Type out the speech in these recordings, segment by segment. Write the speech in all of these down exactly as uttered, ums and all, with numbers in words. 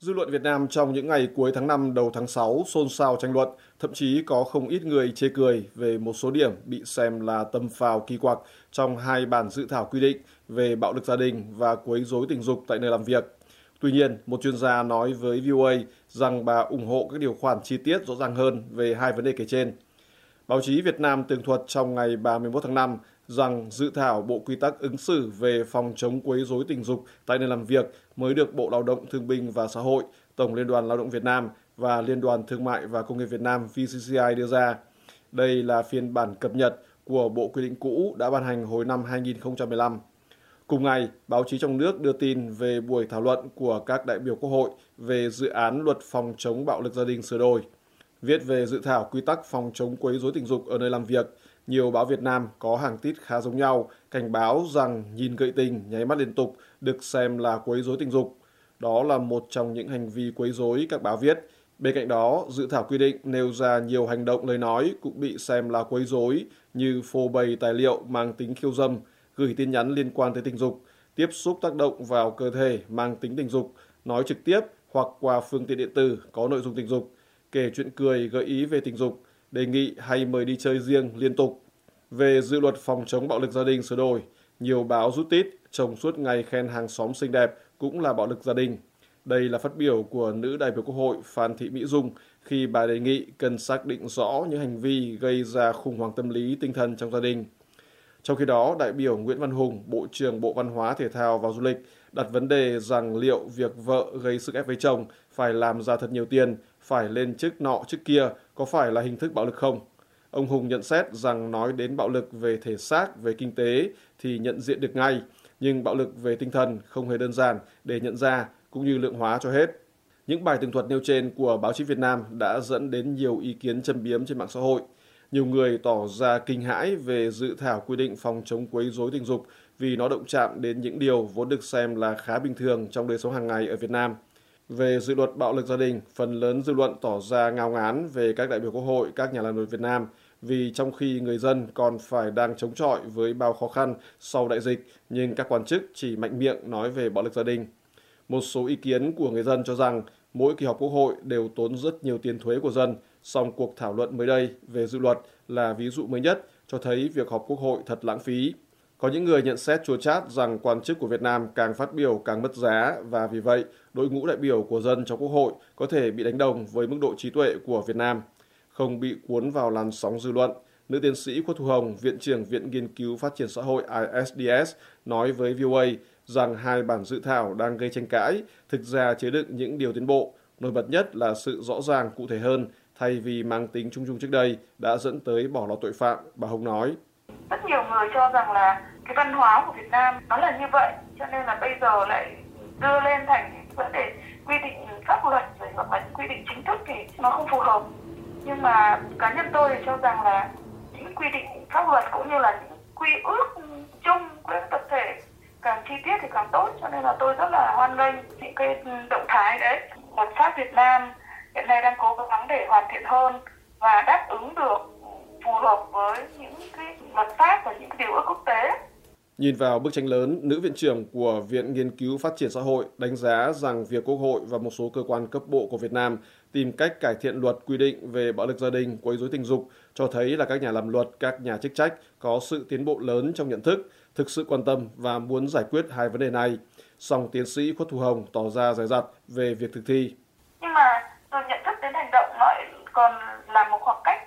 Dư luận Việt Nam trong những ngày cuối tháng năm đầu tháng sáu xôn xao tranh luận, thậm chí có không ít người chê cười về một số điểm bị xem là tầm phào kỳ quặc trong hai bản dự thảo quy định về bạo lực gia đình và quấy rối tình dục tại nơi làm việc. Tuy nhiên, một chuyên gia nói với vê o a rằng bà ủng hộ các điều khoản chi tiết rõ ràng hơn về hai vấn đề kể trên. Báo chí Việt Nam tường thuật trong ngày ba mươi mốt tháng năm rằng dự thảo Bộ Quy tắc ứng xử về phòng chống quấy rối tình dục tại nơi làm việc mới được Bộ Lao động Thương binh và Xã hội, Tổng Liên đoàn Lao động Việt Nam và Liên đoàn Thương mại và Công nghiệp Việt Nam vê xê xê i đưa ra. Đây là phiên bản cập nhật của Bộ Quy định cũ đã ban hành hồi năm hai nghìn không trăm mười lăm. Cùng ngày, báo chí trong nước đưa tin về buổi thảo luận của các đại biểu Quốc hội về dự án luật phòng chống bạo lực gia đình sửa đổi. Viết về dự thảo quy tắc phòng chống quấy rối tình dục ở nơi làm việc, nhiều báo Việt Nam có hàng tít khá giống nhau, cảnh báo rằng nhìn gợi tình, nháy mắt liên tục được xem là quấy rối tình dục. Đó là một trong những hành vi quấy rối các báo viết. Bên cạnh đó, dự thảo quy định nêu ra nhiều hành động lời nói cũng bị xem là quấy rối như phô bày tài liệu mang tính khiêu dâm, gửi tin nhắn liên quan tới tình dục, tiếp xúc tác động vào cơ thể mang tính tình dục, nói trực tiếp hoặc qua phương tiện điện tử có nội dung tình dục, kể chuyện cười gợi ý về tình dục, đề nghị hay mời đi chơi riêng liên tục. Về dự luật phòng chống bạo lực gia đình sửa đổi, nhiều báo rút tít, chồng suốt ngày khen hàng xóm xinh đẹp cũng là bạo lực gia đình. Đây là phát biểu của nữ đại biểu Quốc hội Phan Thị Mỹ Dung khi bà đề nghị cần xác định rõ những hành vi gây ra khủng hoảng tâm lý tinh thần trong gia đình. Trong khi đó, đại biểu Nguyễn Văn Hùng, Bộ trưởng Bộ Văn hóa, Thể thao và Du lịch đặt vấn đề rằng liệu việc vợ gây sức ép với chồng phải làm ra thật nhiều tiền, phải lên chức nọ chức kia có phải là hình thức bạo lực không? Ông Hùng nhận xét rằng nói đến bạo lực về thể xác, về kinh tế thì nhận diện được ngay, nhưng bạo lực về tinh thần không hề đơn giản để nhận ra cũng như lượng hóa cho hết. Những bài tường thuật nêu trên của báo chí Việt Nam đã dẫn đến nhiều ý kiến châm biếm trên mạng xã hội. Nhiều người tỏ ra kinh hãi về dự thảo quy định phòng chống quấy rối tình dục vì nó động chạm đến những điều vốn được xem là khá bình thường trong đời sống hàng ngày ở Việt Nam. Về dự luật bạo lực gia đình, phần lớn dư luận tỏ ra ngao ngán về các đại biểu Quốc hội, các nhà làm luật Việt Nam, vì trong khi người dân còn phải đang chống chọi với bao khó khăn sau đại dịch, nhưng các quan chức chỉ mạnh miệng nói về bạo lực gia đình. Một số ý kiến của người dân cho rằng mỗi kỳ họp Quốc hội đều tốn rất nhiều tiền thuế của dân, song cuộc thảo luận mới đây về dự luật là ví dụ mới nhất cho thấy việc họp Quốc hội thật lãng phí. Có những người nhận xét chua chát rằng quan chức của Việt Nam càng phát biểu càng mất giá và vì vậy đội ngũ đại biểu của dân trong Quốc hội có thể bị đánh đồng với mức độ trí tuệ của Việt Nam. Không bị cuốn vào làn sóng dư luận, nữ tiến sĩ Khuất Thu Hồng, Viện trưởng Viện Nghiên cứu Phát triển Xã hội i ét đê ét nói với vê o a rằng hai bản dự thảo đang gây tranh cãi thực ra chứa đựng những điều tiến bộ, nổi bật nhất là sự rõ ràng cụ thể hơn thay vì mang tính chung chung trước đây đã dẫn tới bỏ lọt tội phạm, bà Hồng nói. Rất nhiều người cho rằng là cái văn hóa của Việt Nam nó là như vậy, cho nên là bây giờ lại đưa lên thành những vấn đề quy định pháp luật rồi hoặc là những quy định chính thức thì nó không phù hợp. Nhưng mà cá nhân tôi thì cho rằng là những quy định pháp luật cũng như là những quy ước chung với tập thể càng chi tiết thì càng tốt, cho nên là tôi rất là hoan nghênh những cái động thái đấy. Luật pháp Việt Nam hiện nay đang cố gắng để hoàn thiện hơn và đáp ứng được phù hợp với những cái luật pháp và những điều ước quốc tế. Nhìn vào bức tranh lớn, nữ viện trưởng của Viện Nghiên cứu Phát triển Xã hội đánh giá rằng việc Quốc hội và một số cơ quan cấp bộ của Việt Nam tìm cách cải thiện luật quy định về bạo lực gia đình, quấy rối tình dục cho thấy là các nhà làm luật, các nhà chức trách có sự tiến bộ lớn trong nhận thức, thực sự quan tâm và muốn giải quyết hai vấn đề này. Song tiến sĩ Khuất Thu Hồng tỏ ra dè dặt về việc thực thi. Nhưng mà từ nhận thức đến hành động nó còn là một khoảng cách.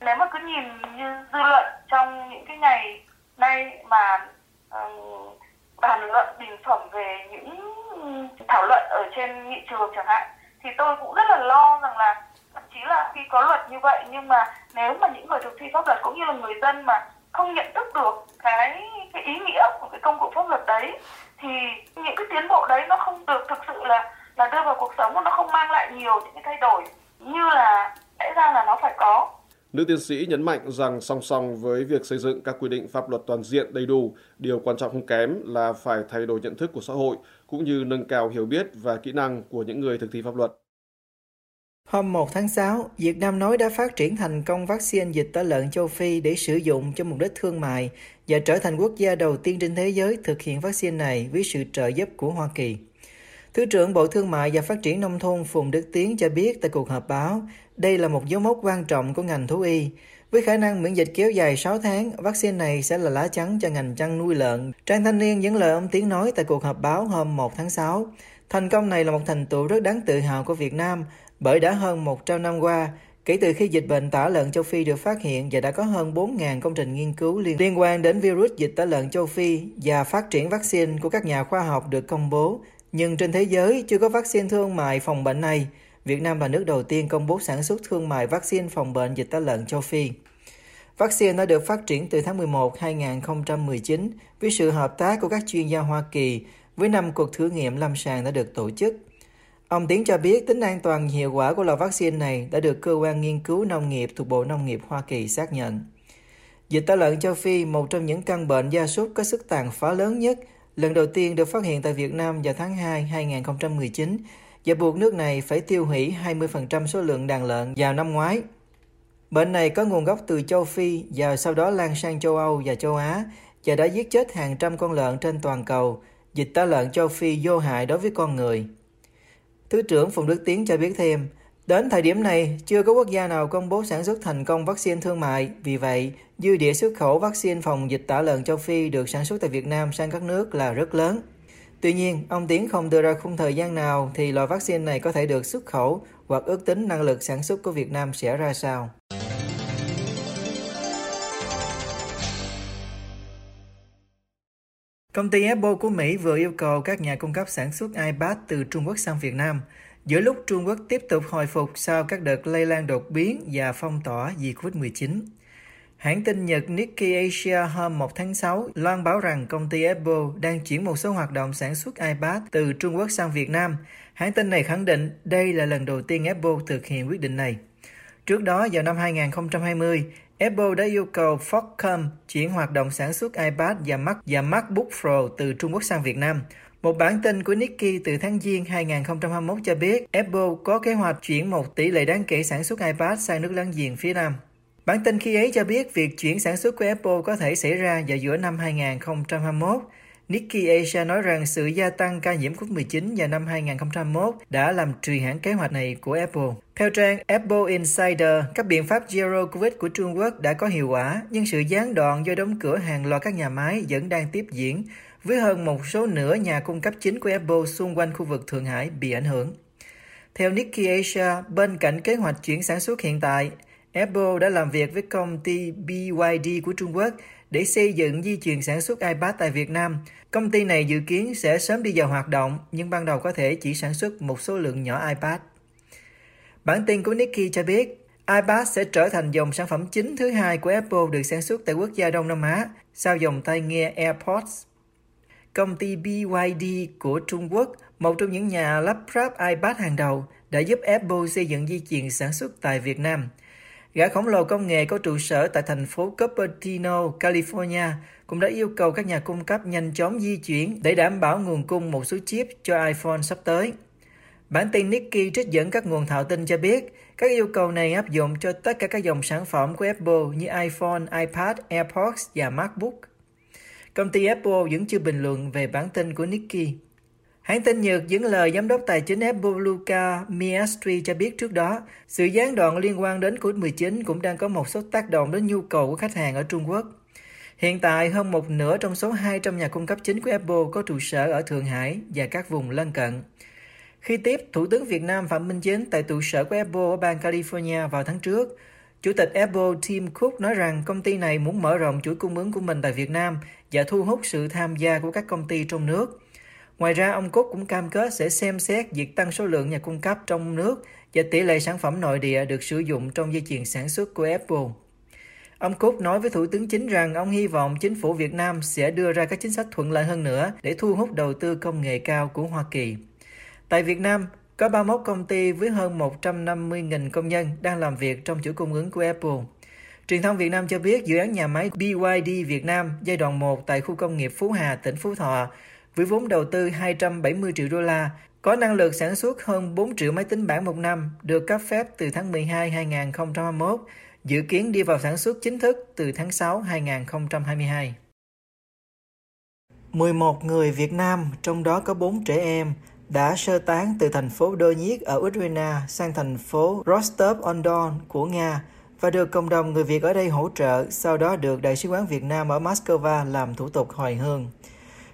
Nếu mà cứ nhìn như dư luận trong những cái ngày nay mà uh, bàn luận bình phẩm về những thảo luận ở trên nghị trường chẳng hạn, thì tôi cũng rất là lo rằng là thậm chí là khi có luật như vậy nhưng mà nếu mà những người thực thi pháp luật cũng như là người dân mà không nhận thức được cái, cái ý nghĩa của cái công cụ pháp luật đấy thì những cái tiến bộ đấy nó không được thực sự là, là đưa vào cuộc sống và nó không mang lại nhiều những cái thay đổi như là lẽ ra là nó phải có. Nữ tiến sĩ nhấn mạnh rằng song song với việc xây dựng các quy định pháp luật toàn diện đầy đủ, điều quan trọng không kém là phải thay đổi nhận thức của xã hội, cũng như nâng cao hiểu biết và kỹ năng của những người thực thi pháp luật. Hôm một tháng sáu, Việt Nam nói đã phát triển thành công vaccine dịch tả lợn châu Phi để sử dụng cho mục đích thương mại và trở thành quốc gia đầu tiên trên thế giới thực hiện vaccine này với sự trợ giúp của Hoa Kỳ. Thứ trưởng Bộ Thương mại và Phát triển Nông thôn Phùng Đức Tiến cho biết tại cuộc họp báo, đây là một dấu mốc quan trọng của ngành thú y. Với khả năng miễn dịch kéo dài sáu tháng, vaccine này sẽ là lá chắn cho ngành chăn nuôi lợn. Trang Thanh Niên dẫn lời ông Tiến nói tại cuộc họp báo hôm mồng một tháng sáu. Thành công này là một thành tựu rất đáng tự hào của Việt Nam, bởi đã hơn một trăm năm qua, kể từ khi dịch bệnh tả lợn châu Phi được phát hiện và đã có hơn bốn nghìn công trình nghiên cứu liên, liên quan đến virus dịch tả lợn châu Phi và phát triển vaccine của các nhà khoa học được công bố. Nhưng trên thế giới chưa có vaccine thương mại phòng bệnh này. Việt Nam là nước đầu tiên công bố sản xuất thương mại vaccine phòng bệnh dịch tả lợn châu Phi. Vaccine đã được phát triển từ tháng mười một năm hai nghìn không trăm mười chín với sự hợp tác của các chuyên gia Hoa Kỳ, với năm cuộc thử nghiệm lâm sàng đã được tổ chức. Ông Tiến cho biết tính an toàn hiệu quả của loại vaccine này đã được Cơ quan Nghiên cứu Nông nghiệp thuộc Bộ Nông nghiệp Hoa Kỳ xác nhận. Dịch tả lợn châu Phi, một trong những căn bệnh gia súc có sức tàn phá lớn nhất, lần đầu tiên được phát hiện tại Việt Nam vào tháng hai năm hai nghìn không trăm mười chín và buộc nước này phải tiêu hủy hai mươi phần trăm số lượng đàn lợn vào năm ngoái. Bệnh này có nguồn gốc từ châu Phi và sau đó lan sang châu Âu và châu Á và đã giết chết hàng trăm con lợn trên toàn cầu. Dịch tả lợn châu Phi vô hại đối với con người. Thứ trưởng Phùng Đức Tiến cho biết thêm, đến thời điểm này, chưa có quốc gia nào công bố sản xuất thành công vaccine thương mại. Vì vậy, dư địa xuất khẩu vaccine phòng dịch tả lợn châu Phi được sản xuất tại Việt Nam sang các nước là rất lớn. Tuy nhiên, ông Tiến không đưa ra khung thời gian nào thì loại vaccine này có thể được xuất khẩu hoặc ước tính năng lực sản xuất của Việt Nam sẽ ra sao. Công ty Apple của Mỹ vừa yêu cầu các nhà cung cấp sản xuất iPad từ Trung Quốc sang Việt Nam, giữa lúc Trung Quốc tiếp tục hồi phục sau các đợt lây lan đột biến và phong tỏa vì covid mười chín. Hãng tin Nhật Nikkei Asia hôm mồng một tháng sáu loan báo rằng công ty Apple đang chuyển một số hoạt động sản xuất iPad từ Trung Quốc sang Việt Nam. Hãng tin này khẳng định đây là lần đầu tiên Apple thực hiện quyết định này. Trước đó, vào năm hai nghìn không trăm hai mươi, Apple đã yêu cầu Foxconn chuyển hoạt động sản xuất iPad và, Mac, và MacBook Pro từ Trung Quốc sang Việt Nam. Một bản tin của Nikkei từ tháng Giêng hai nghìn không trăm hai mươi mốt cho biết Apple có kế hoạch chuyển một tỷ lệ đáng kể sản xuất iPad sang nước láng giềng phía Nam. Bản tin khi ấy cho biết việc chuyển sản xuất của Apple có thể xảy ra vào giữa năm hai nghìn không trăm hai mươi mốt. Nikkei Asia nói rằng sự gia tăng ca nhiễm covid mười chín vào năm hai nghìn không trăm hai mươi mốt đã làm trì hoãn kế hoạch này của Apple. Theo trang Apple Insider, các biện pháp Zero Covid của Trung Quốc đã có hiệu quả, nhưng sự gián đoạn do đóng cửa hàng loạt các nhà máy vẫn đang tiếp diễn, với hơn một số nửa nhà cung cấp chính của Apple xung quanh khu vực Thượng Hải bị ảnh hưởng. Theo Nikkei Asia, bên cạnh kế hoạch chuyển sản xuất hiện tại, Apple đã làm việc với công ty bê i đê của Trung Quốc để xây dựng dây chuyền sản xuất iPad tại Việt Nam. Công ty này dự kiến sẽ sớm đi vào hoạt động, nhưng ban đầu có thể chỉ sản xuất một số lượng nhỏ iPad. Bản tin của Nikkei cho biết, iPad sẽ trở thành dòng sản phẩm chính thứ hai của Apple được sản xuất tại quốc gia Đông Nam Á, sau dòng tai nghe AirPods. Công ty bê i đê của Trung Quốc, một trong những nhà laptop iPad hàng đầu, đã giúp Apple xây dựng dây chuyền sản xuất tại Việt Nam. Gã khổng lồ công nghệ có trụ sở tại thành phố Cupertino, California, cũng đã yêu cầu các nhà cung cấp nhanh chóng di chuyển để đảm bảo nguồn cung một số chip cho iPhone sắp tới. Bản tin Nikkei trích dẫn các nguồn thạo tin cho biết, các yêu cầu này áp dụng cho tất cả các dòng sản phẩm của Apple như iPhone, iPad, AirPods và MacBook. Công ty Apple vẫn chưa bình luận về bản tin của Nikkei. Hãng tin Nhật dẫn lời Giám đốc Tài chính Apple Luca Miestri cho biết trước đó, sự gián đoạn liên quan đến covid mười chín cũng đang có một số tác động đến nhu cầu của khách hàng ở Trung Quốc. Hiện tại, hơn một nửa trong số hai trăm nhà cung cấp chính của Apple có trụ sở ở Thượng Hải và các vùng lân cận. Khi tiếp Thủ tướng Việt Nam Phạm Minh Chính tại trụ sở của Apple ở bang California vào tháng trước, Chủ tịch Apple Tim Cook nói rằng công ty này muốn mở rộng chuỗi cung ứng của mình tại Việt Nam và thu hút sự tham gia của các công ty trong nước. Ngoài ra, ông Cook cũng cam kết sẽ xem xét việc tăng số lượng nhà cung cấp trong nước và tỷ lệ sản phẩm nội địa được sử dụng trong dây chuyền sản xuất của Apple. Ông Cook nói với Thủ tướng Chính rằng ông hy vọng chính phủ Việt Nam sẽ đưa ra các chính sách thuận lợi hơn nữa để thu hút đầu tư công nghệ cao của Hoa Kỳ. Tại Việt Nam, có ba mươi mốt công ty với hơn một trăm năm mươi nghìn công nhân đang làm việc trong chuỗi cung ứng của Apple. Truyền thông Việt Nam cho biết dự án nhà máy bê i đê Việt Nam giai đoạn một tại khu công nghiệp Phú Hà, tỉnh Phú Thọ, với vốn đầu tư hai trăm bảy mươi triệu đô la, có năng lực sản xuất hơn bốn triệu máy tính bảng một năm, được cấp phép từ tháng mười hai năm hai nghìn không trăm hai mươi mốt, dự kiến đi vào sản xuất chính thức từ tháng sáu năm hai nghìn không trăm hai mươi hai. mười một người Việt Nam, trong đó có bốn trẻ em, đã sơ tán từ thành phố Donetsk ở Ukraine sang thành phố Rostov-on-Don của Nga và được cộng đồng người Việt ở đây hỗ trợ, sau đó được Đại sứ quán Việt Nam ở Moscow làm thủ tục hồi hương.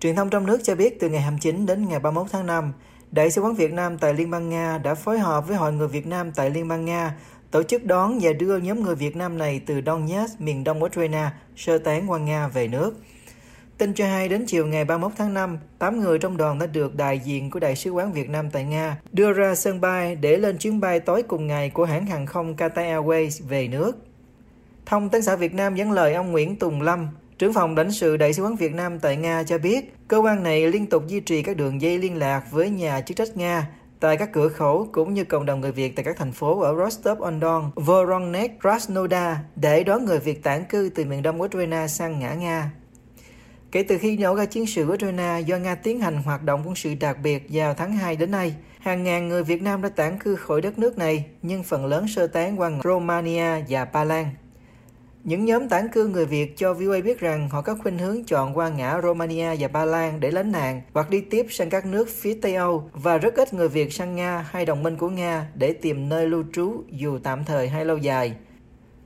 Truyền thông trong nước cho biết từ ngày hai mươi chín đến ngày ba mươi mốt tháng năm, Đại sứ quán Việt Nam tại Liên bang Nga đã phối hợp với Hội người Việt Nam tại Liên bang Nga tổ chức đón và đưa nhóm người Việt Nam này từ Donetsk, miền đông Ukraine, sơ tán qua Nga về nước. Tin cho hay đến chiều ngày ba mươi mốt tháng năm, tám người trong đoàn đã được đại diện của Đại sứ quán Việt Nam tại Nga đưa ra sân bay để lên chuyến bay tối cùng ngày của hãng hàng không Cathay Airways về nước. Thông tấn xã Việt Nam dẫn lời ông Nguyễn Tùng Lâm, trưởng phòng lãnh sự Đại sứ quán Việt Nam tại Nga cho biết, cơ quan này liên tục duy trì các đường dây liên lạc với nhà chức trách Nga tại các cửa khẩu cũng như cộng đồng người Việt tại các thành phố ở Rostov-on-Don, Voronezh, Krasnodar để đón người Việt tản cư từ miền đông Ukraine sang ngã Nga. Kể từ khi nổ ra chiến sự Ukraine do Nga tiến hành hoạt động quân sự đặc biệt vào tháng hai đến nay, hàng ngàn người Việt Nam đã tản cư khỏi đất nước này, nhưng phần lớn sơ tán qua Romania và Ba Lan. Những nhóm tản cư người Việt cho vê o a biết rằng họ có khuynh hướng chọn qua ngã Romania và Ba Lan để lánh nạn hoặc đi tiếp sang các nước phía Tây Âu và rất ít người Việt sang Nga hay đồng minh của Nga để tìm nơi lưu trú dù tạm thời hay lâu dài.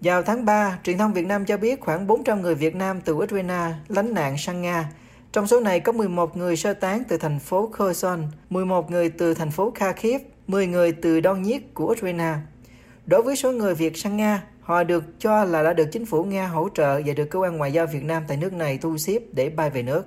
Vào tháng ba, truyền thông Việt Nam cho biết khoảng bốn trăm người Việt Nam từ Ukraine lánh nạn sang Nga. Trong số này có mười một người sơ tán từ thành phố Kherson, mười một người từ thành phố Kharkiv, mười người từ Donetsk của Ukraine. Đối với số người Việt sang Nga, họ được cho là đã được chính phủ Nga hỗ trợ và được cơ quan ngoại giao Việt Nam tại nước này thu xếp để bay về nước.